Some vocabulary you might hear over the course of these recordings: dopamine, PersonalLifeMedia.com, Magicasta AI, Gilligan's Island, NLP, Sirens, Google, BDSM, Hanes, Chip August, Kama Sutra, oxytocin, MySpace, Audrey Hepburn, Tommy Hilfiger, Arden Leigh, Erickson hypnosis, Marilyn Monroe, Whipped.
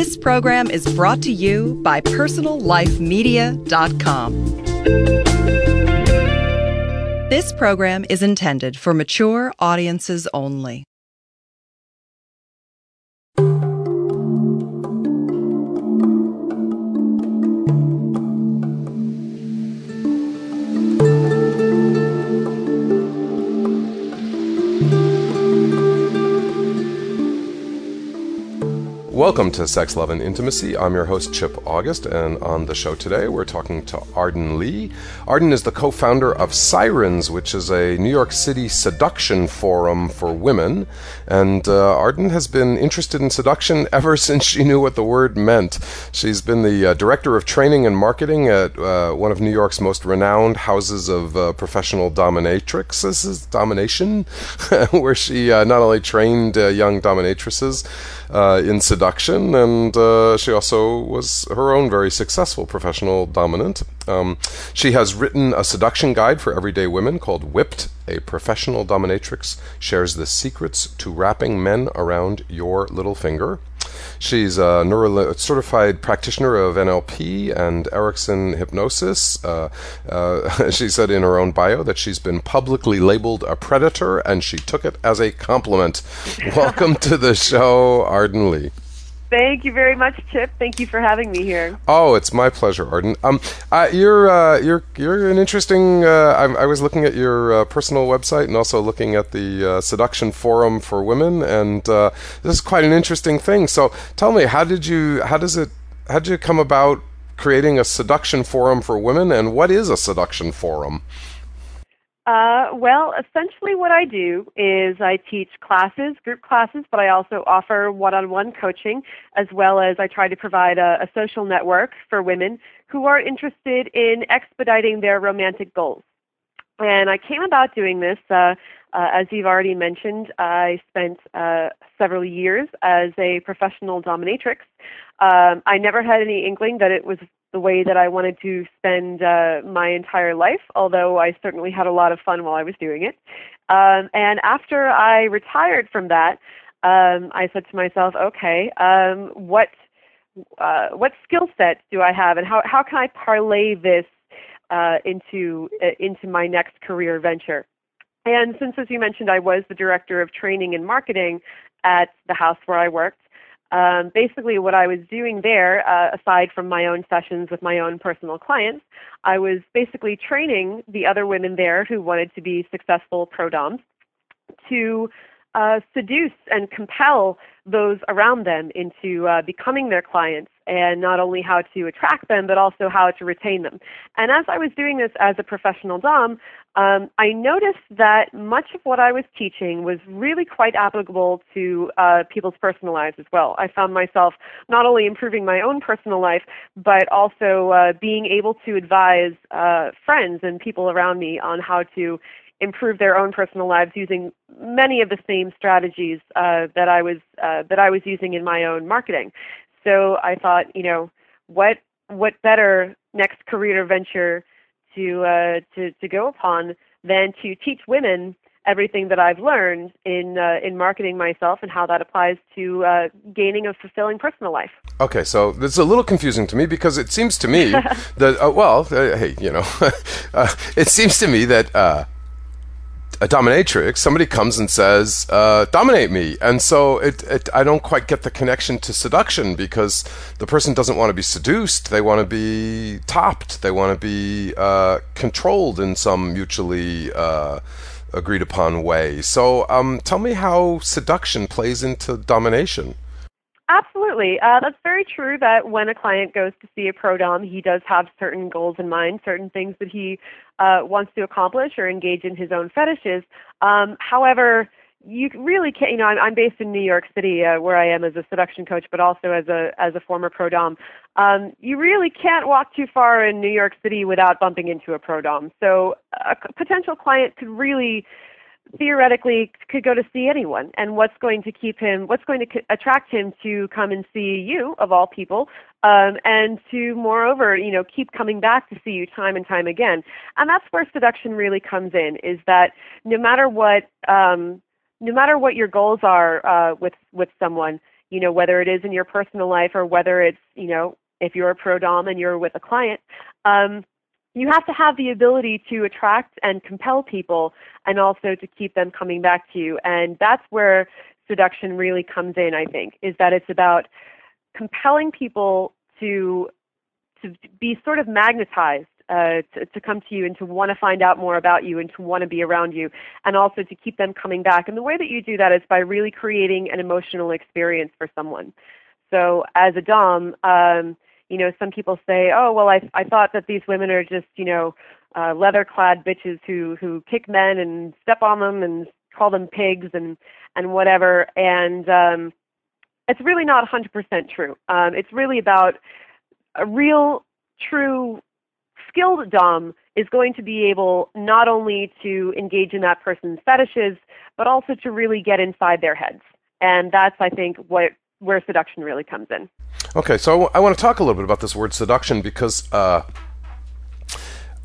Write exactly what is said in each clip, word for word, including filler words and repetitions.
This program is brought to you by Personal Life Media dot com. This program is intended for mature audiences only. Welcome to Sex, Love, and Intimacy. I'm your host, Chip August, and on the show today, we're talking to Arden Leigh. Arden is the co-founder of Sirens, which is a New York City seduction forum for women, and uh, Arden has been interested in seduction ever since she knew what the word meant. She's been the uh, director of training and marketing at uh, one of New York's most renowned houses of uh, professional dominatrixes, domination, where she uh, not only trained uh, young dominatrices uh, in seduction, and uh, she also was her own very successful professional dominant. Um, she has written a seduction guide for everyday women called Whipped. A Professional Dominatrix Shares the Secrets to Wrapping Men Around Your Little Finger. She's a neuro- certified practitioner of N L P and Erickson hypnosis. Uh, uh, she said in her own bio that she's been publicly labeled a predator, and she took it as a compliment. Welcome to the show, Arden Leigh. Thank you very much, Chip. Thank you for having me here. Oh, it's my pleasure, Arden. Um, uh, you're uh, you're you're an interesting. Uh, I, I was looking at your uh, personal website and also looking at the uh, seduction forum for women, and uh, this is quite an interesting thing. So, tell me, how did you how does it how did you come about creating a seduction forum for women, and what is a seduction forum? Uh, well, essentially what I do is I teach classes, group classes, but I also offer one-on-one coaching, as well as I try to provide a, a social network for women who are interested in expediting their romantic goals. And I came about doing this, uh, uh, as you've already mentioned, I spent uh, several years as a professional dominatrix. Um, I never had any inkling that it was the way that I wanted to spend uh, my entire life, although I certainly had a lot of fun while I was doing it. Um, and after I retired from that, um, I said to myself, okay, um, what uh, what skill sets do I have, and how how can I parlay this uh, into uh, into my next career venture? And since, as you mentioned, I was the director of training and marketing at the house where I worked, Um, basically what I was doing there, uh, aside from my own sessions with my own personal clients, I was basically training the other women there who wanted to be successful pro-doms to uh, seduce and compel those around them into uh, becoming their clients, and not only how to attract them, but also how to retain them. And as I was doing this as a professional dom, um, I noticed that much of what I was teaching was really quite applicable to uh, people's personal lives as well. I found myself not only improving my own personal life, but also uh, being able to advise uh, friends and people around me on how to improve their own personal lives using many of the same strategies uh, that I was uh, that I was using in my own marketing. So I thought, you know, what what better next career venture to uh, to to go upon than to teach women everything that I've learned in uh, in marketing myself and how that applies to uh, gaining a fulfilling personal life. Okay, so this is a little confusing to me because it seems to me that uh, well, uh, hey, you know, uh, it seems to me that. Uh, A dominatrix, somebody comes and says, uh, dominate me. And so it, it, I don't quite get the connection to seduction because the person doesn't want to be seduced. They want to be topped. They want to be uh, controlled in some mutually uh, agreed upon way. So um, tell me how seduction plays into domination. Absolutely. Uh, that's very true that when a client goes to see a pro-dom, he does have certain goals in mind, certain things that he uh, wants to accomplish or engage in his own fetishes. Um, however, you really can't, you know, I'm, I'm based in New York City uh, where I am as a seduction coach, but also as a as a former pro-dom. Um, you really can't walk too far in New York City without bumping into a pro-dom. So a potential client could really theoretically could go to see anyone, and what's going to keep him, what's going to co- attract him to come and see you, of all people, um, and to, moreover, you know, keep coming back to see you time and time again. And that's where seduction really comes in, is that no matter what, um, no matter what your goals are uh, with, with someone, you know, whether it is in your personal life or whether it's, you know, if you're a pro-dom and you're with a client, um, you have to have the ability to attract and compel people and also to keep them coming back to you. And that's where seduction really comes in, I think, is that it's about compelling people to to be sort of magnetized, uh, to, to come to you and to want to find out more about you and to want to be around you, and also to keep them coming back. And the way that you do that is by really creating an emotional experience for someone. So as a dom, um, you know, some people say, oh, well, I I thought that these women are just, you know, uh, leather-clad bitches who, who kick men and step on them and call them pigs and, and whatever. And um, it's really not one hundred percent true. Um, it's really about a real, true, skilled dom is going to be able not only to engage in that person's fetishes, but also to really get inside their heads. And that's, I think, what where seduction really comes in. Okay, so I, w- I want to talk a little bit about this word seduction because uh,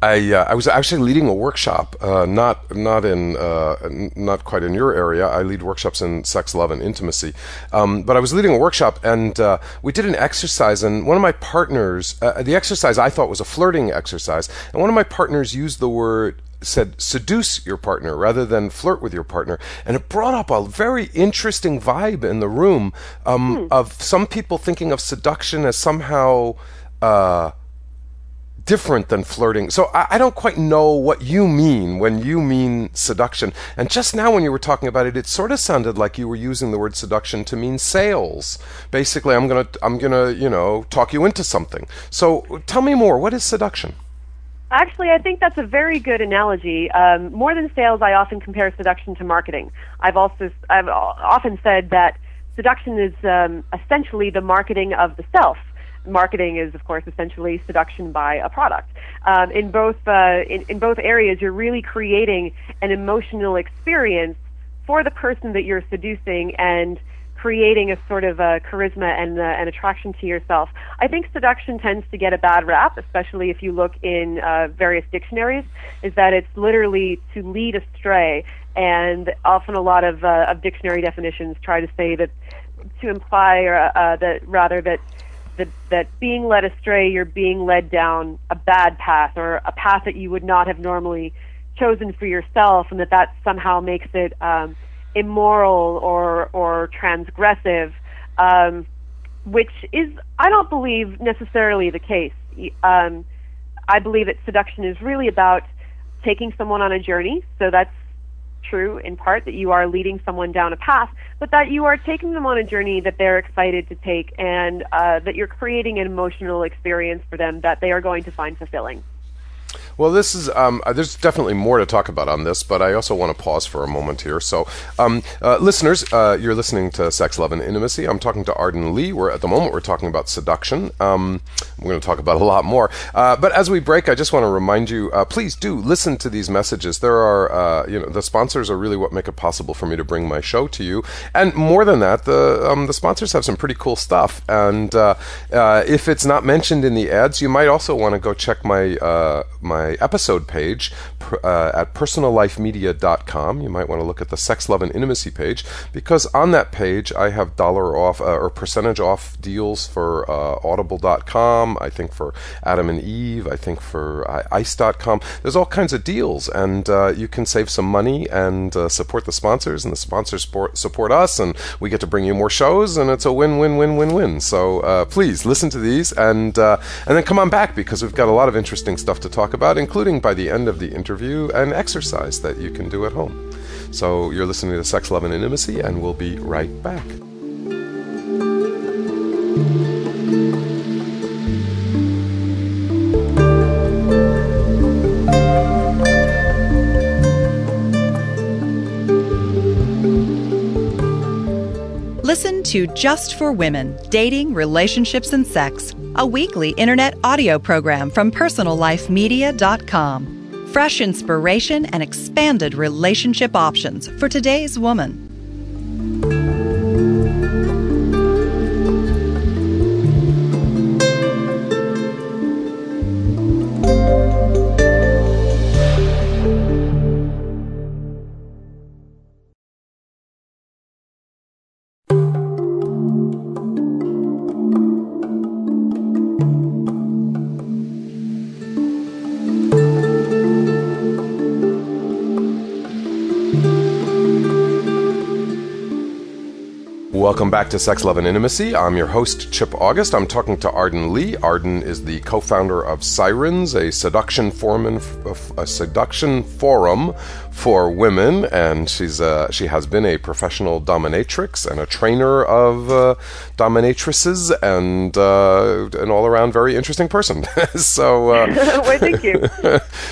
I uh, I was actually leading a workshop, uh, not not in uh, not quite in your area. I lead workshops in sex, love, and intimacy, um, but I was leading a workshop and uh, we did an exercise. And one of my partners, uh, the exercise I thought was a flirting exercise, and one of my partners used the word. Said seduce your partner rather than flirt with your partner, and it brought up a very interesting vibe in the room um, hmm. of some people thinking of seduction as somehow uh, different than flirting. So I, I don't quite know what you mean when you mean seduction. And just now when you were talking about it, it sort of sounded like you were using the word seduction to mean sales. Basically, I'm gonna I'm gonna you know talk you into something. So tell me more. What is seduction? Actually, I think that's a very good analogy. Um, more than sales, I often compare seduction to marketing. I've also I've often said that seduction is um, essentially the marketing of the self. Marketing is, of course, essentially seduction by a product. Um, in both uh, in, in both areas, you're really creating an emotional experience for the person that you're seducing and creating a sort of a charisma and uh, an attraction to yourself. I think seduction tends to get a bad rap, especially if you look in uh, various dictionaries, is that it's literally to lead astray. And often a lot of, uh, of dictionary definitions try to say that, to imply or, uh, that rather that, that that being led astray, you're being led down a bad path or a path that you would not have normally chosen for yourself, and that that somehow makes it... Um, immoral or or transgressive, um, which is, I don't believe, necessarily the case. Um, I believe that seduction is really about taking someone on a journey, so that's true in part, that you are leading someone down a path, but that you are taking them on a journey that they're excited to take and uh, that you're creating an emotional experience for them that they are going to find fulfilling. Well, this is um, there's definitely more to talk about on this, but I also want to pause for a moment here. So, um, uh, listeners, uh, you're listening to Sex, Love, and Intimacy. I'm talking to Arden Leigh. We're at the moment we're talking about seduction. Um, we're going to talk about a lot more. Uh, but as we break, I just want to remind you: uh, please do listen to these messages. There are, uh, you know, the sponsors are really what make it possible for me to bring my show to you. And more than that, the um, the sponsors have some pretty cool stuff. And uh, uh, if it's not mentioned in the ads, you might also want to go check my uh, my. episode page uh, at personal life media dot com. You might want to look at the Sex, Love, and Intimacy page, because on that page I have dollar off uh, or percentage off deals for uh, audible dot com, I think for Adam and Eve, I think for uh, ice dot com. There's all kinds of deals, and uh, you can save some money and uh, support the sponsors, and the sponsors support, support us, and we get to bring you more shows, and it's a win-win-win-win-win. So uh, please listen to these and uh, and then come on back, because we've got a lot of interesting stuff to talk about, including by the end of the interview an exercise that you can do at home. So you're listening to Sex, Love, and Intimacy, and we'll be right back. Listen to Just for Women, Dating, Relationships, and Sex, a weekly internet audio program from personal life media dot com. Fresh inspiration and expanded relationship options for today's woman. Welcome back to Sex, Love, and Intimacy. I'm your host, Chip August. I'm talking to Arden Leigh. Arden is the co-founder of Sirens, a seduction forum, a seduction forum for women, and she's uh, she has been a professional dominatrix and a trainer of uh, dominatrices, and uh, an all-around very interesting person. so, uh, well, thank you.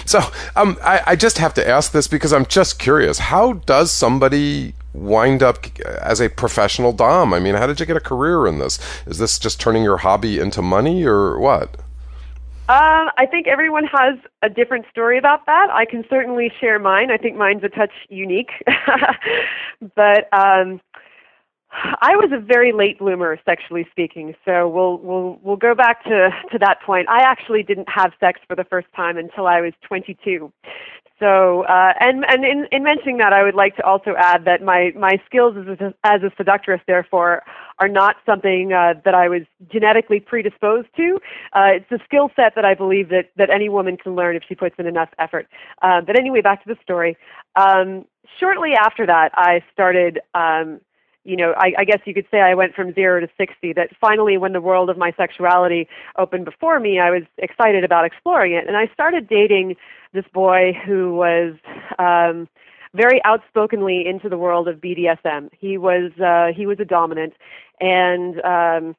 so, um, I, I just have to ask this because I'm just curious. How does somebody wind up as a professional dom? I mean, how did you get a career in this? Is this just turning your hobby into money, or what? Um, I think everyone has a different story about that. I can certainly share mine. I think mine's a touch unique. But um, I was a very late bloomer, sexually speaking. So we'll we'll we'll go back to, to that point. I actually didn't have sex for the first time until I was twenty-two. So, uh, and, and in, in mentioning that, I would like to also add that my, my skills as a, as a seductress, therefore, are not something uh, that I was genetically predisposed to. Uh, it's a skill set that I believe that, that any woman can learn if she puts in enough effort. Uh, but anyway, back to the story. Um, shortly after that, I started... Um, You know, I, I guess you could say I went from zero to sixty, that finally when the world of my sexuality opened before me, I was excited about exploring it. And I started dating this boy who was um, very outspokenly into the world of B D S M. He was uh, he was a dominant, and um,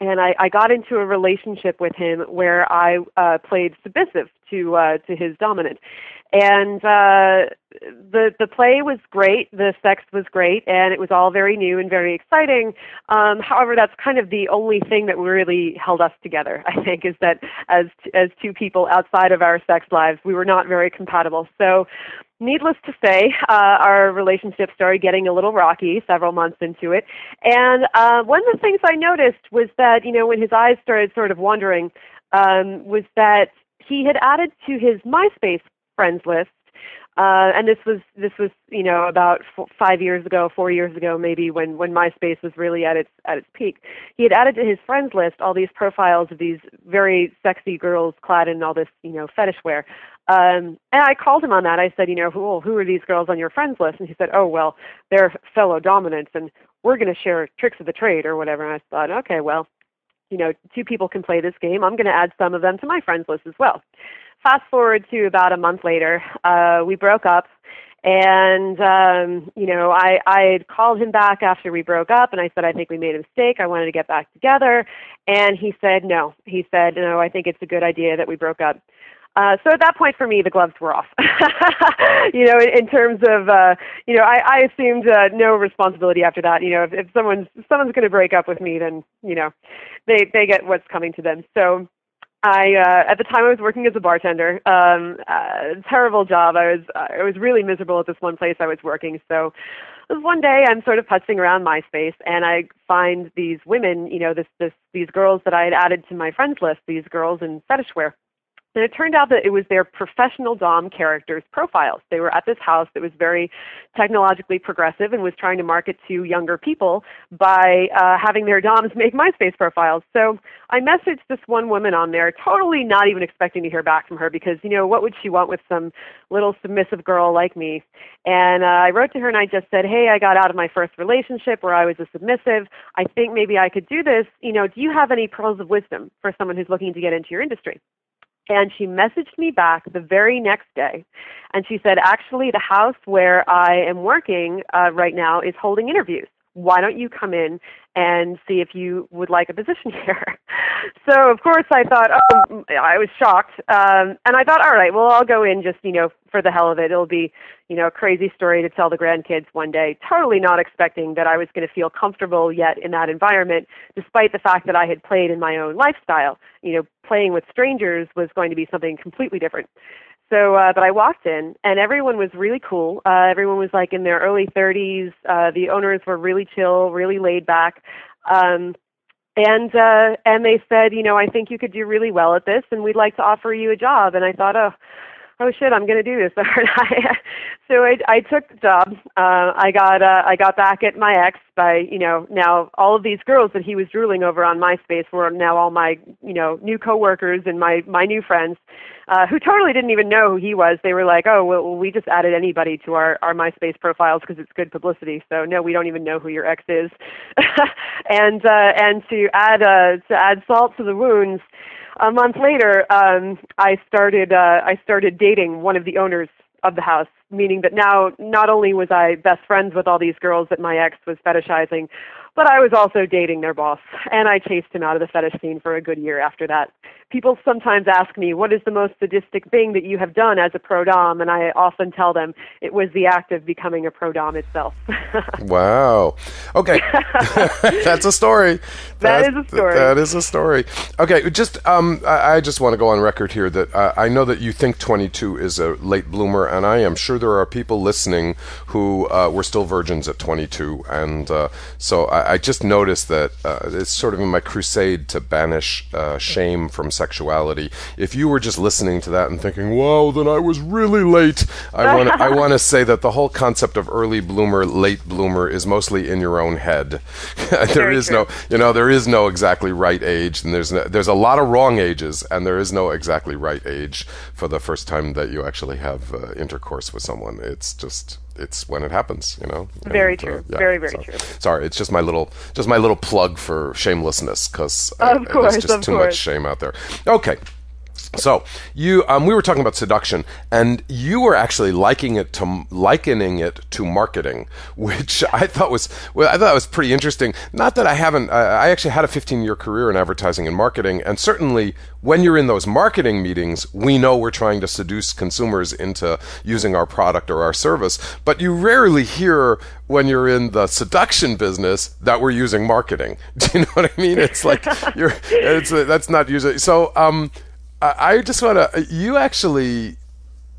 and I, I got into a relationship with him where I uh, played submissive to uh, to his dominant. And uh, the the play was great, the sex was great, and it was all very new and very exciting. Um, however, that's kind of the only thing that really held us together, I think, is that as as two people outside of our sex lives, we were not very compatible. So, needless to say, uh, our relationship started getting a little rocky several months into it. And uh, one of the things I noticed was that, you know, when his eyes started sort of wandering, um, was that he had added to his MySpace friends list, uh, and this was this was you know about four, five years ago, four years ago maybe, when when MySpace was really at its at its peak. He had added to his friends list all these profiles of these very sexy girls clad in all this you know fetish wear. Um, and I called him on that. I said, you know, who who are these girls on your friends list? And he said, oh well, they're fellow dominants, and we're going to share tricks of the trade or whatever. And I thought, okay, well, you know, two people can play this game. I'm going to add some of them to my friends list as well. Fast forward to about a month later, uh, we broke up, and, um, you know, I, I had called him back after we broke up, and I said, I think we made a mistake. I wanted to get back together, and he said no. He said, no, I think it's a good idea that we broke up. Uh, so at that point, for me, the gloves were off. you know, in, in terms of, uh, you know, I, I assumed uh, no responsibility after that. You know, if, if someone's if someone's going to break up with me, then, you know, they, they get what's coming to them. So I, uh, at the time I was working as a bartender, um, uh, terrible job. I was, I was really miserable at this one place I was working. So one day I'm sort of putzing around MySpace, and I find these women, you know, this, this, these girls that I had added to my friends list, these girls in fetish wear. And it turned out that it was their professional dom characters' profiles. They were at this house that was very technologically progressive and was trying to market to younger people by uh, having their doms make MySpace profiles. So I messaged this one woman on there, totally not even expecting to hear back from her because, you know, what would she want with some little submissive girl like me? And uh, I wrote to her and I just said, hey, I got out of my first relationship where I was a submissive. I think maybe I could do this. You know, do you have any pearls of wisdom for someone who's looking to get into your industry? And she messaged me back the very next day, and she said, actually, the house where I am working uh, right now is holding interviews. Why don't you come in and see if you would like a position here? So, of course, I thought, oh, I was shocked. Um, and I thought, all right, well, I'll go in just, you know, for the hell of it. It'll be, you know, a crazy story to tell the grandkids one day. Totally not expecting that I was going to feel comfortable yet in that environment, despite the fact that I had played in my own lifestyle. You know, playing with strangers was going to be something completely different. So, uh, but I walked in, and everyone was really cool. Uh, everyone was, like, in their early thirties. Uh, the owners were really chill, really laid back. Um, and uh, and they said, you know, I think you could do really well at this, and we'd like to offer you a job. And I thought, oh, oh shit, I'm going to do this. So I, I took the job. Uh, I got uh, I got back at my ex by, you know, now all of these girls that he was drooling over on MySpace were now all my, you know, new coworkers and my, my new friends uh, who totally didn't even know who he was. They were like, oh, well, we just added anybody to our, our MySpace profiles because it's good publicity. So no, we don't even know who your ex is. and uh, and to add uh, to add salt to the wounds, a month later, um, I started. Uh, I started dating one of the owners of the house, meaning that now not only was I best friends with all these girls that my ex was fetishizing, but I was also dating their boss, and I chased him out of the fetish scene for a good year after that. People sometimes ask me, what is the most sadistic thing that you have done as a pro-dom? And I often tell them it was the act of becoming a pro-dom itself. Wow. Okay. That's a story. That, that is a story. That is a story. Okay. Just, um, I, I just want to go on record here that uh, I know that you think twenty-two is a late bloomer, and I am sure there are people listening who uh, were still virgins at twenty-two. And uh, so I, I just noticed that uh, it's sort of in my crusade to banish uh, shame from sexuality. If you were just listening to that and thinking, "Whoa," then I was really late. I want I want to say that the whole concept of early bloomer, late bloomer is mostly in your own head. There is no, you know, there is no exactly right age, and there's no, there's a lot of wrong ages, and there is no exactly right age for the first time that you actually have uh, intercourse with someone. It's just. It's when it happens, you know. Very and, true. Uh, yeah, very, very so. true. Sorry, it's just my little, just my little plug for shamelessness, because uh, there's just of too course. much shame out there. Okay, so you, um, we were talking about seduction, and you were actually liking it to likening it to marketing, which I thought was, well, I thought was pretty interesting. Not that I haven't, uh, I actually had a fifteen-year career in advertising and marketing, and certainly. When you're in those marketing meetings, we know we're trying to seduce consumers into using our product or our service, but you rarely hear when you're in the seduction business that we're using marketing. Do you know what I mean? It's like, you're, it's, that's not usually. So um, I, I just want to, you actually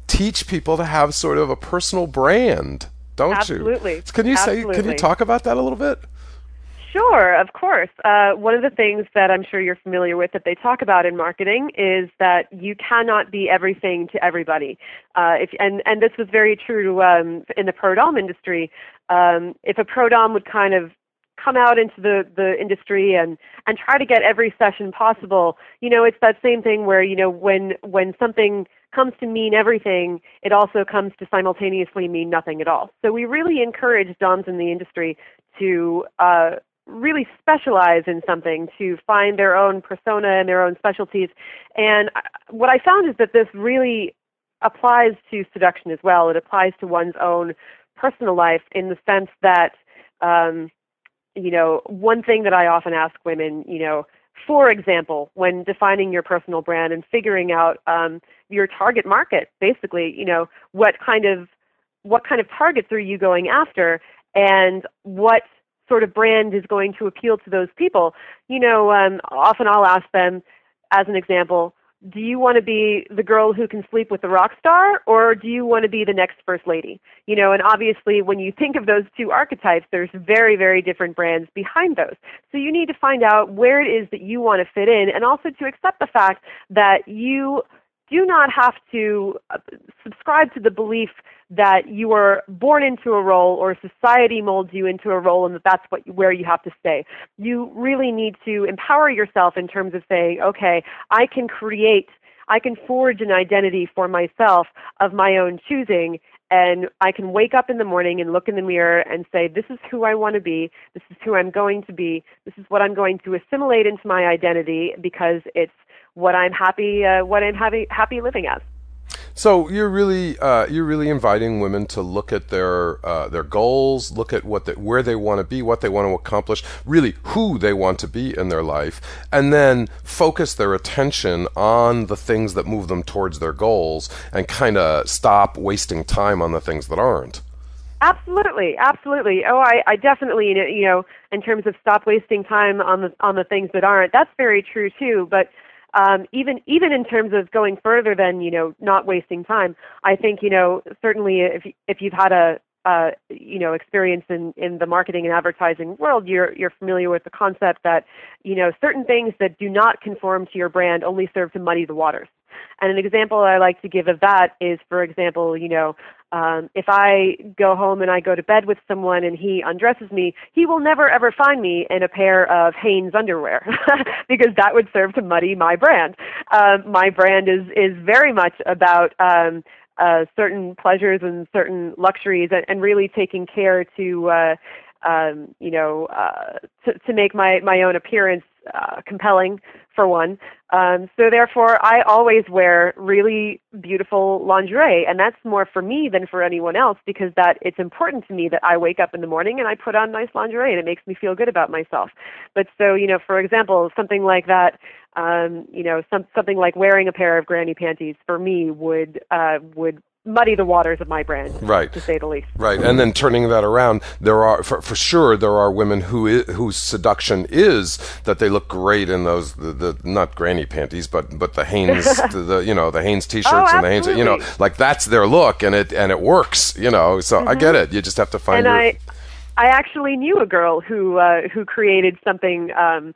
teach people to have sort of a personal brand, don't Absolutely. you? Can you Absolutely. say, can you talk about that a little bit? Sure, of course. Uh, one of the things that I'm sure you're familiar with that they talk about in marketing is that you cannot be everything to everybody. Uh, if, and, and this was very true um, in the pro-dom industry. Um, if a pro-dom would kind of come out into the, the industry and, and try to get every session possible, you know, it's that same thing where, you know, when when something comes to mean everything, it also comes to simultaneously mean nothing at all. So we really encourage doms in the industry to uh, really specialize in something, to find their own persona and their own specialties. And what I found is that this really applies to seduction as well. It applies to one's own personal life in the sense that, um, you know, one thing that I often ask women, you know, for example, when defining your personal brand and figuring out um, your target market, basically, you know, what kind of what kind of targets are you going after and what sort of brand is going to appeal to those people. You know, um, often I'll ask them, as an example, do you want to be the girl who can sleep with the rock star, or do you want to be the next first lady? You know, and obviously when you think of those two archetypes, there's very, very different brands behind those. So you need to find out where it is that you want to fit in, and also to accept the fact that you do not have to subscribe to the belief that you were born into a role or society molds you into a role and that that's what, where you have to stay. You really need to empower yourself in terms of saying, okay, I can create, I can forge an identity for myself of my own choosing, and I can wake up in the morning and look in the mirror and say, this is who I want to be, this is who I'm going to be, this is what I'm going to assimilate into my identity because it's what I'm happy, uh, what I'm happy, happy living as. So you're really uh, you're really inviting women to look at their uh, their goals, look at what the, where they want to be, what they want to accomplish, really who they want to be in their life, and then focus their attention on the things that move them towards their goals, and kind of stop wasting time on the things that aren't. Absolutely, absolutely. Oh, I, I definitely, you know, in terms of stop wasting time on the on the things that aren't. That's very true too, but. Um, even even in terms of going further than, you know, not wasting time, I think, you know, certainly if if you've had a uh, you know experience in, in the marketing and advertising world, you're you're familiar with the concept that, you know, certain things that do not conform to your brand only serve to muddy the waters. And an example I like to give of that is, for example, you know, um, if I go home and I go to bed with someone and he undresses me, he will never ever find me in a pair of Hanes underwear because that would serve to muddy my brand. Um, my brand is is very much about um, uh, certain pleasures and certain luxuries, and, and really taking care to uh, um, you know uh, to, to make my my own appearance Uh, compelling, for one. Um, so therefore, I always wear really beautiful lingerie, and that's more for me than for anyone else, because that it's important to me that I wake up in the morning and I put on nice lingerie, and it makes me feel good about myself. But so, you know, for example, something like that, um, you know, some, something like wearing a pair of granny panties for me would uh, would muddy the waters of my brand, right, to say the least. Right, and then turning that around, there are for, for sure there are women who is, whose seduction is that they look great in those the, the not granny panties, but but the Hanes, the, the you know the Hanes t-shirts oh, and the Hanes, you know, like that's their look, and it and it works, you know. So mm-hmm. I get it. You just have to find. And your... I, I actually knew a girl who uh, who created something. Um,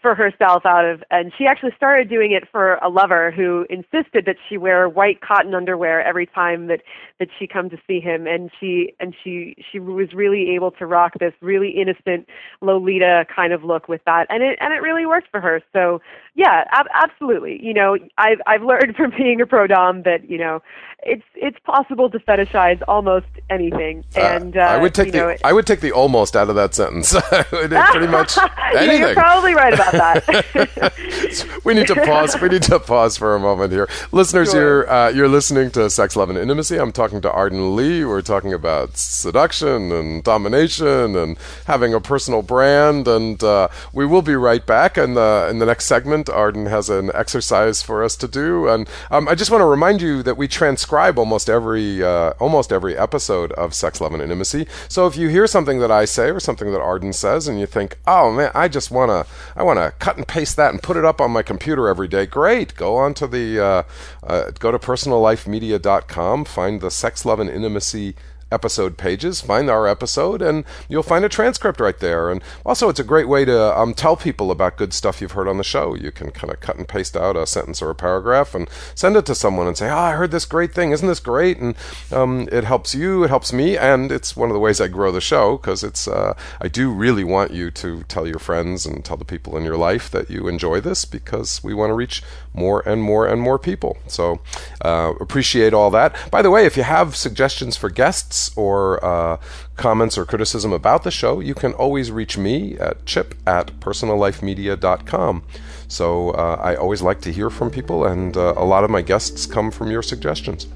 for herself out of, and she actually started doing it for a lover who insisted that she wear white cotton underwear every time that, that she come to see him. And she, and she, she was really able to rock this really innocent Lolita kind of look with that. And it, and it really worked for her. So yeah, ab- absolutely. You know, I've, I've learned from being a pro dom that, you know, it's, it's possible to fetishize almost anything. And, uh, uh I would take you know, the, it, I would take the almost out of that sentence. Pretty much anything. You're probably right about that. we need to pause. We need to pause for a moment here, listeners. Sure. You're uh, you're listening to Sex, Love, and Intimacy. I'm talking to Arden Leigh. We're talking about seduction and domination and having a personal brand. And uh, we will be right back. And in, in the next segment, Arden has an exercise for us to do. And um, I just want to remind you that we transcribe almost every uh, almost every episode of Sex, Love, and Intimacy. So if you hear something that I say or something that Arden says, and you think, oh man, I just want to. I want to cut and paste that and put it up on my computer every day. Great. Go on to the uh, uh, go to personal life media dot com. Find the Sex, Love, and Intimacy episode pages. Find our episode, and you'll find a transcript right there. And also, it's a great way to um, tell people about good stuff you've heard on the show. You can kind of cut and paste out a sentence or a paragraph and send it to someone and say, oh, I heard this great thing. Isn't this great? And um, it helps you. It helps me. And it's one of the ways I grow the show, because it's, uh, I do really want you to tell your friends and tell the people in your life that you enjoy this, because we want to reach more and more and more people. So uh, appreciate all that. By the way, if you have suggestions for guests, or uh, comments or criticism about the show, you can always reach me at chip at personal life media dot com. So uh, I always like to hear from people, and uh, a lot of my guests come from your suggestions.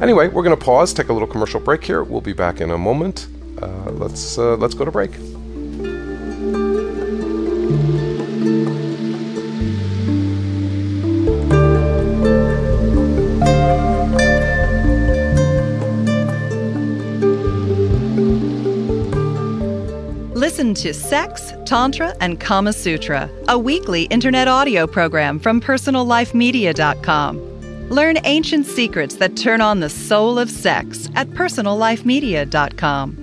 Anyway, we're going to pause, take a little commercial break here. We'll be back in a moment. Uh, let's uh, let's go to break. Listen to Sex, Tantra, and Kama Sutra, a weekly internet audio program from personal life media dot com. Learn ancient secrets that turn on the soul of sex at personal life media dot com.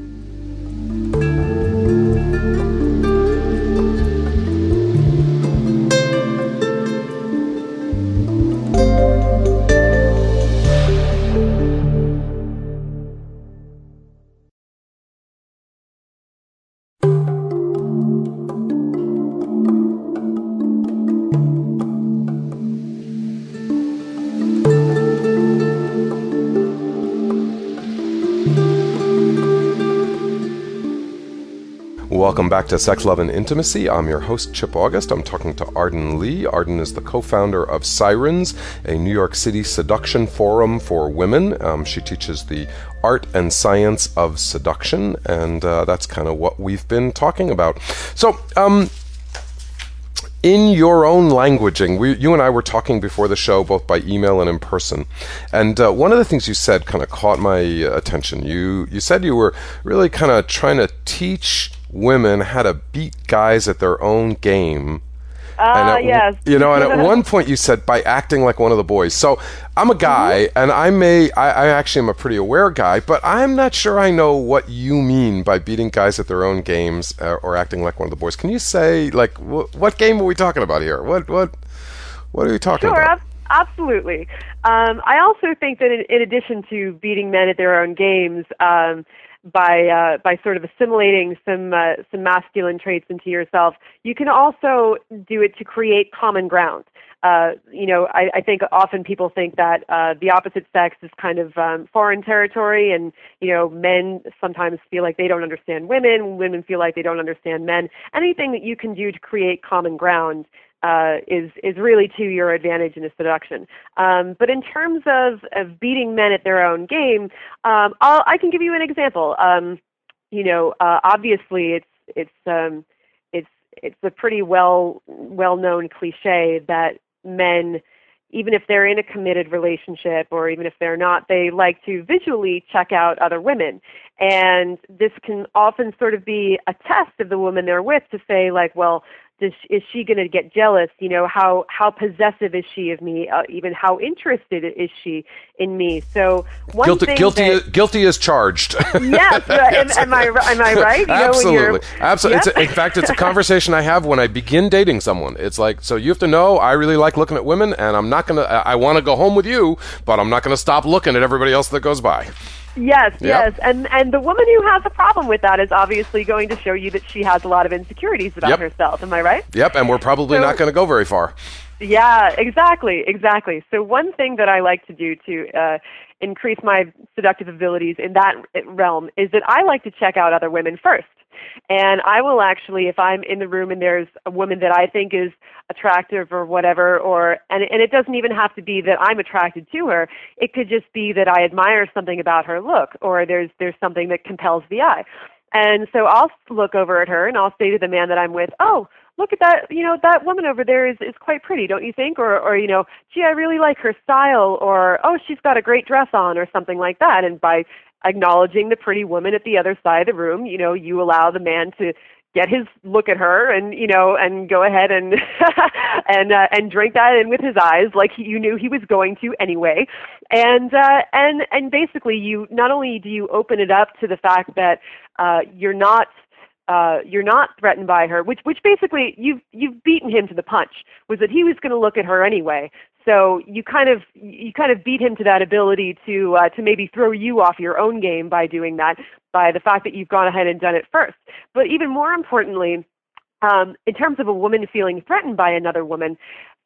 Welcome back to Sex, Love, and Intimacy. I'm your host, Chip August. I'm talking to Arden Leigh. Arden is the co-founder of Sirens, a New York City seduction forum for women. Um, she teaches the art and science of seduction, and uh, that's kind of what we've been talking about. So, um... in your own languaging, we, you and I were talking before the show, both by email and in person. And uh, one of the things you said kind of caught my attention. You you said you were really kind of trying to teach women how to beat guys at their own game. Ah, uh, yes. You know, and at one point you said, by acting like one of the boys. So I'm a guy, mm-hmm. and I may, I, I actually am a pretty aware guy, but I'm not sure I know what you mean by beating guys at their own games uh, or acting like one of the boys. Can you say, like, wh- what game are we talking about here? What what what are you talking sure, about? Sure, Absolutely. Um, I also think that in, in addition to beating men at their own games, um, by uh, by sort of assimilating some uh, some masculine traits into yourself, you can also do it to create common ground. Uh, you know, I, I think often people think that uh, the opposite sex is kind of um, foreign territory, and you know, men sometimes feel like they don't understand women, women feel like they don't understand men. Anything that you can do to create common ground Uh, is is really to your advantage in a seduction. Um, but in terms of, of beating men at their own game, um, I'll, I can give you an example. Um, you know, uh, obviously it's it's um, it's it's a pretty well well known cliche that men, even if they're in a committed relationship or even if they're not, they like to visually check out other women. And this can often sort of be a test of the woman they're with to say, like, well, is she going to get jealous? You know, how, how possessive is she of me? Uh, even how interested is she in me? So one guilty, thing guilty, that, is, guilty is charged. Yes, am, am I am I right? You Absolutely, know, absolutely. Yep. It's a, in fact, it's a conversation I have when I begin dating someone. It's like, so you have to know I really like looking at women, and I'm not gonna. I, I want to go home with you, but I'm not going to stop looking at everybody else that goes by. Yes, yep. yes, and and the woman who has a problem with that is obviously going to show you that she has a lot of insecurities about yep. herself. Am I right? Yep, and we're probably so, not going to go very far. Yeah, exactly, exactly. So one thing that I like to do to uh, increase my seductive abilities in that realm is that I like to check out other women first. And I will actually, if I'm in the room and there's a woman that I think is attractive or whatever, or and, and it doesn't even have to be that I'm attracted to her. It could just be that I admire something about her look, or there's there's something that compels the eye. And so I'll look over at her and I'll say to the man that I'm with, oh, look at that, you know, that woman over there is, is quite pretty, don't you think? Or, or, you know, gee, I really like her style, or, oh, she's got a great dress on, or something like that. And by acknowledging the pretty woman at the other side of the room, you know, you allow the man to get his look at her, and you know, and go ahead and and uh, and drink that in with his eyes, like he, you knew he was going to anyway. And uh, and and basically, you not only do you open it up to the fact that uh, you're not uh, you're not threatened by her, which which basically you've you've beaten him to the punch, was that he was going to look at her anyway. So you kind of you kind of beat him to that ability to uh, to maybe throw you off your own game by doing that, by the fact that you've gone ahead and done it first. But even more importantly, um, in terms of a woman feeling threatened by another woman,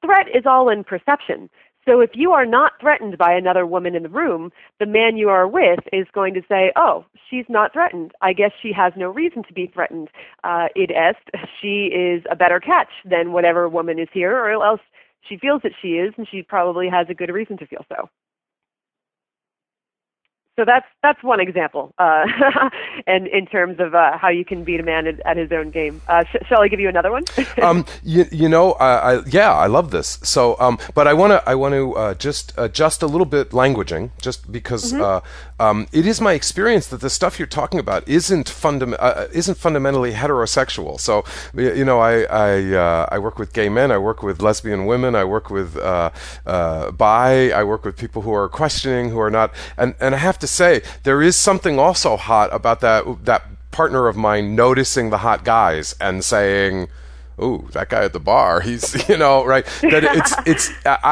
threat is all in perception. So if you are not threatened by another woman in the room, the man you are with is going to say, oh, she's not threatened. I guess she has no reason to be threatened. Uh, it est, she is a better catch than whatever woman is here, or else she feels that she is, and she probably has a good reason to feel so. So that's that's one example, uh, and in terms of uh, how you can beat a man at, at his own game. Uh, sh- shall I give you another one? um, you, you know, uh, I, yeah, I love this. So, um, but I want to I want to uh, just adjust a little bit languaging, just because mm-hmm. uh, um, it is my experience that the stuff you're talking about isn't fundam- uh, isn't fundamentally heterosexual. So, you know, I I, uh, I work with gay men, I work with lesbian women, I work with uh, uh, bi, I work with people who are questioning, who are not, and and I have to. To say there is something also hot about that that partner of mine noticing the hot guys and saying, "Ooh, that guy at the bar, he's you know right." That it's it's.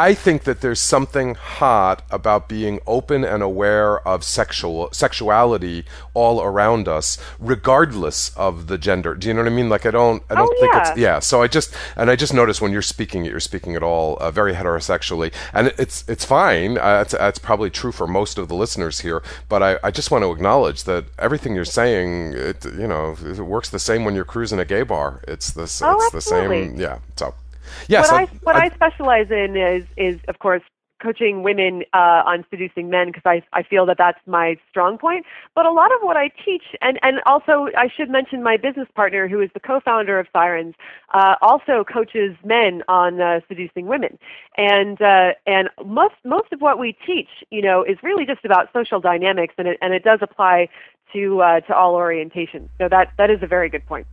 I think that there's something hot about being open and aware of sexual sexuality all around us, regardless of the gender. Do you know what I mean? Like I don't, I don't oh, think yeah. it's yeah. So I just and I just noticed when you're speaking, you're speaking at all uh, very heterosexually, and it's it's fine. Uh, it's that's probably true for most of the listeners here, but I, I just want to acknowledge that everything you're saying, it, you know, it works the same when you're cruising a gay bar. It's this. Oh, it's, The same, yeah. So, yeah. What, so, I, what I, I specialize in is, is of course, coaching women uh, on seducing men, because I I feel that that's my strong point. But a lot of what I teach, and, and also I should mention my business partner, who is the co-founder of Sirens, uh, also coaches men on uh, seducing women. And uh, and most most of what we teach, you know, is really just about social dynamics, and it and it does apply to uh, to all orientations. So that that is a very good point.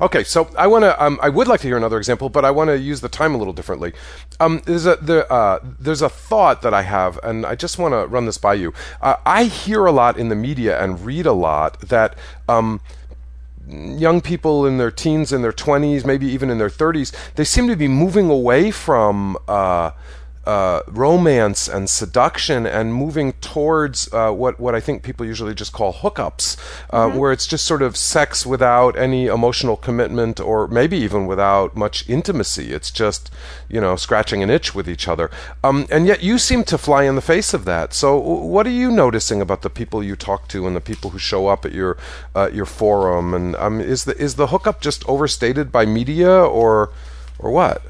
Okay, so I want to. Um, I would like to hear another example, but I want to use the time a little differently. Um, there's a there, uh, there's a thought that I have, and I just want to run this by you. Uh, I hear a lot in the media and read a lot that um, young people in their teens, in their twenties, maybe even in their thirties, they seem to be moving away from. Uh, uh, romance and seduction and moving towards uh, what, what I think people usually just call hookups, uh, mm-hmm. where it's just sort of sex without any emotional commitment or maybe even without much intimacy. It's just, you know, scratching an itch with each other. Um, and yet you seem to fly in the face of that. So what are you noticing about the people you talk to and the people who show up at your uh, your forum? And um, is the is the hookup just overstated by media or or what?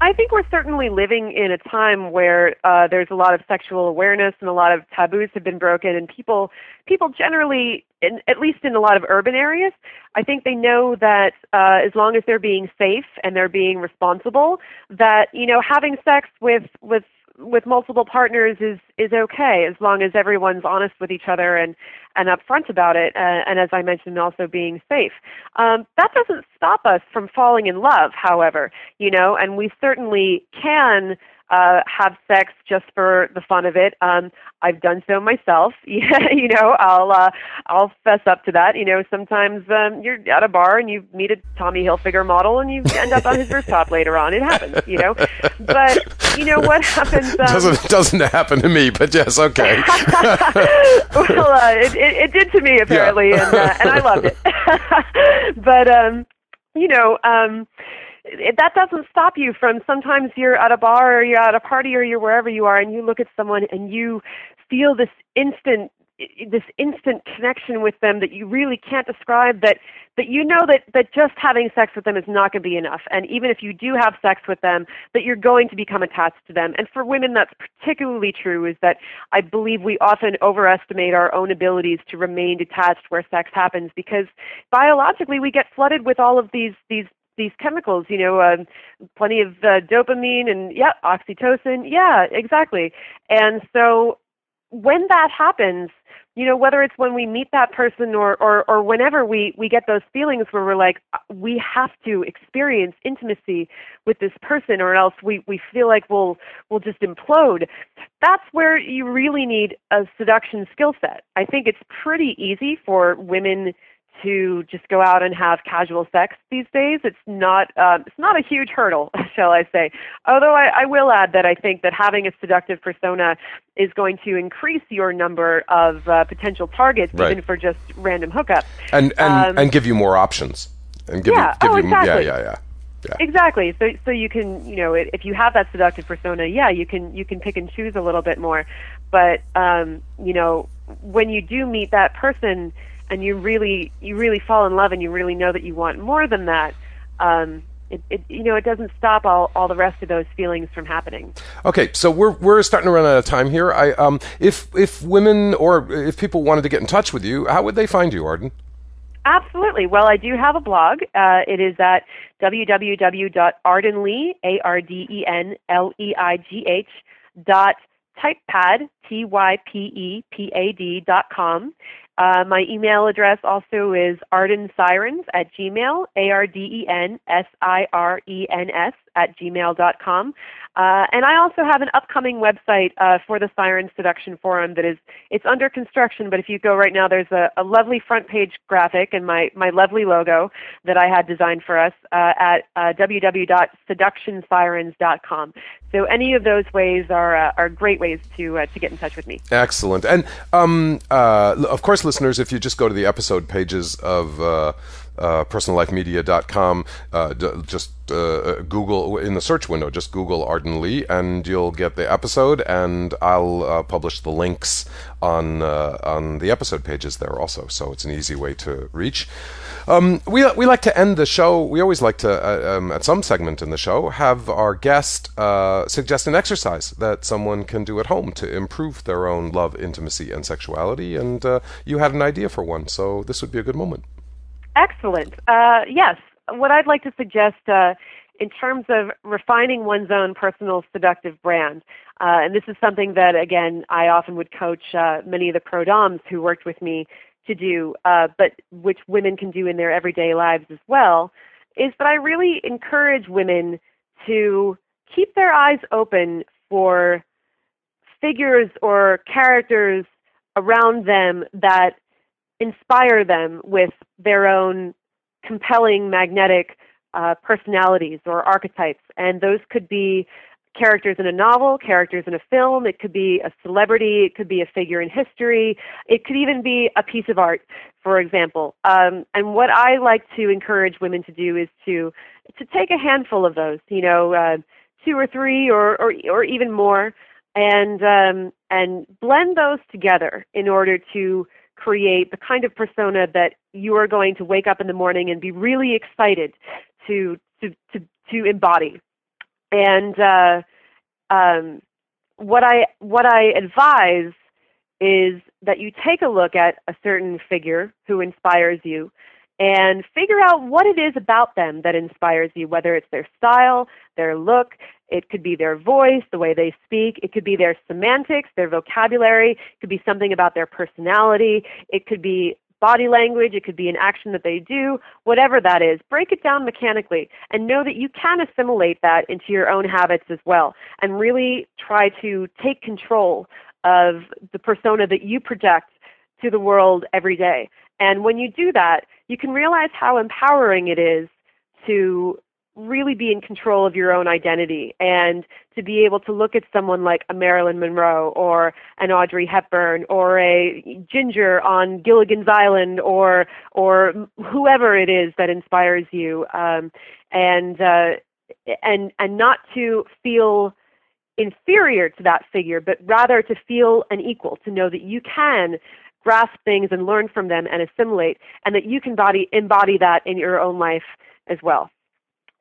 I think we're certainly living in a time where uh, there's a lot of sexual awareness and a lot of taboos have been broken, and people people generally, in, at least in a lot of urban areas, I think they know that uh, as long as they're being safe and they're being responsible, that, you know, having sex with with with multiple partners is is okay, as long as everyone's honest with each other and and upfront about it, uh, and as I mentioned, also being safe. Um, that doesn't stop us from falling in love, however, you know, and we certainly can uh, have sex just for the fun of it. Um, I've done so myself, you know, I'll uh, I'll fess up to that. You know, sometimes um, you're at a bar and you meet a Tommy Hilfiger model and you end up on his rooftop later on. It happens, you know. But you know what happens? Um, doesn't doesn't happen to me, but yes, okay. well, uh, it, it, it did to me apparently, yeah. and, uh, and I loved it. but um, you know. Um, It, that doesn't stop you from, sometimes you're at a bar or you're at a party or you're wherever you are and you look at someone and you feel this instant this instant connection with them that you really can't describe, that that you know that, that just having sex with them is not going to be enough. And even if you do have sex with them, that you're going to become attached to them. And for women, that's particularly true, is that I believe we often overestimate our own abilities to remain detached where sex happens, because biologically we get flooded with all of these these these chemicals, you know, um, plenty of uh, dopamine and, yeah, oxytocin. Yeah, exactly. And so when that happens, you know, whether it's when we meet that person or, or, or whenever we, we get those feelings where we're like, we have to experience intimacy with this person or else we, we feel like we'll, we'll just implode. That's where you really need a seduction skill set. I think it's pretty easy for women to just go out and have casual sex these days. It's not um, it's not a huge hurdle, shall I say. Although I, I will add that I think that having a seductive persona is going to increase your number of uh, potential targets, right, even for just random hookups. And and, um, and give you more options. And give yeah, you, give oh, you, exactly. Yeah, yeah, yeah. Yeah. Exactly. So, so you can, you know, if you have that seductive persona, yeah, you can, you can pick and choose a little bit more. But, um, you know, when you do meet that person and you really, you really fall in love and you really know that you want more than that, um, It, it, you know, it doesn't stop all, all the rest of those feelings from happening. Okay, so we're we're starting to run out of time here. I um, if if women or if people wanted to get in touch with you, how would they find you, Arden? Absolutely. Well, I do have a blog. Uh, it is at www.ardenleigh, A-R-D-E-N-L-E-I-G-H, dot typepad, T-Y-P-E-P-A-D dot com. Uh, my email address also is ardensirens at gmail, A-R-D-E-N-S-I-R-E-N-S at gmail dot com. Uh, and I also have an upcoming website uh, for the Sirens Seduction Forum that is, it's under construction, but if you go right now, there's a, a lovely front page graphic and my, my lovely logo that I had designed for us uh, at uh, w w w dot seduction sirens dot com. So any of those ways are uh, are great ways to uh, to get in touch with me. Excellent. And um, uh, of course, listeners, if you just go to the episode pages of uh, uh, personal life media dot com, uh, d- just uh, Google in the search window, just Google Arden Leigh, and you'll get the episode. And I'll uh, publish the links on uh, on the episode pages there also, so it's an easy way to reach. Um, we we like to end the show. We always like to uh, um, at some segment in the show have our guest uh, suggest an exercise that someone can do at home to improve their own love, intimacy, and sexuality. And uh, you had an idea for one, so this would be a good moment. Excellent. Uh, yes, what I'd like to suggest uh, in terms of refining one's own personal seductive brand, uh, and this is something that again I often would coach uh, many of the pro doms who worked with me to do, uh, but which women can do in their everyday lives as well, is that I really encourage women to keep their eyes open for figures or characters around them that inspire them with their own compelling, magnetic uh, personalities or archetypes. And those could be characters in a novel, characters in a film. It could be a celebrity. It could be a figure in history. It could even be a piece of art, for example. Um, and what I like to encourage women to do is to to take a handful of those, you know, uh, two or three or, or or even more, and um, and blend those together in order to create the kind of persona that you are going to wake up in the morning and be really excited to to to, to embody. And uh, um, what I what I advise is that you take a look at a certain figure who inspires you and figure out what it is about them that inspires you, whether it's their style, their look, it could be their voice, the way they speak, it could be their semantics, their vocabulary, it could be something about their personality, it could be body language, it could be an action that they do, whatever that is. Break it down mechanically and know that you can assimilate that into your own habits as well, and really try to take control of the persona that you project to the world every day. And when you do that, you can realize how empowering it is to really be in control of your own identity and to be able to look at someone like a Marilyn Monroe or an Audrey Hepburn or a Ginger on Gilligan's Island or or whoever it is that inspires you, um, and uh, and and not to feel inferior to that figure, but rather to feel an equal, to know that you can grasp things and learn from them and assimilate, and that you can body, embody that in your own life as well.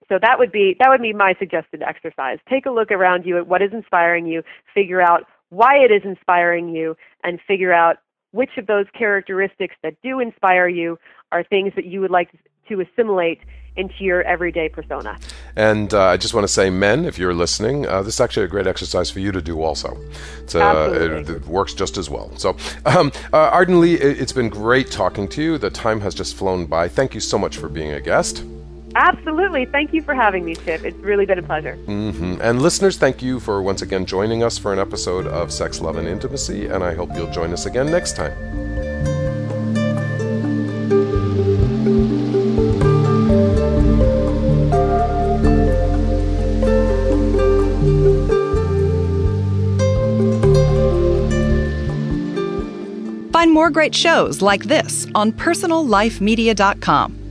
So that would be that would be my suggested exercise. Take a look around you at what is inspiring you, figure out why it is inspiring you, and figure out which of those characteristics that do inspire you are things that you would like to assimilate into your everyday persona. And uh, I just want to say, men, if you're listening, uh, this is actually a great exercise for you to do also. It's, uh, Absolutely. It, it works just as well. So, um, uh, Arden Leigh, it, it's been great talking to you. The time has just flown by. Thank you so much for being a guest. Absolutely. Thank you for having me, Chip. It's really been a pleasure. Mm-hmm. And listeners, thank you for once again joining us for an episode of Sex, Love, and Intimacy, and I hope you'll join us again next time. Find more great shows like this on personal life media dot com.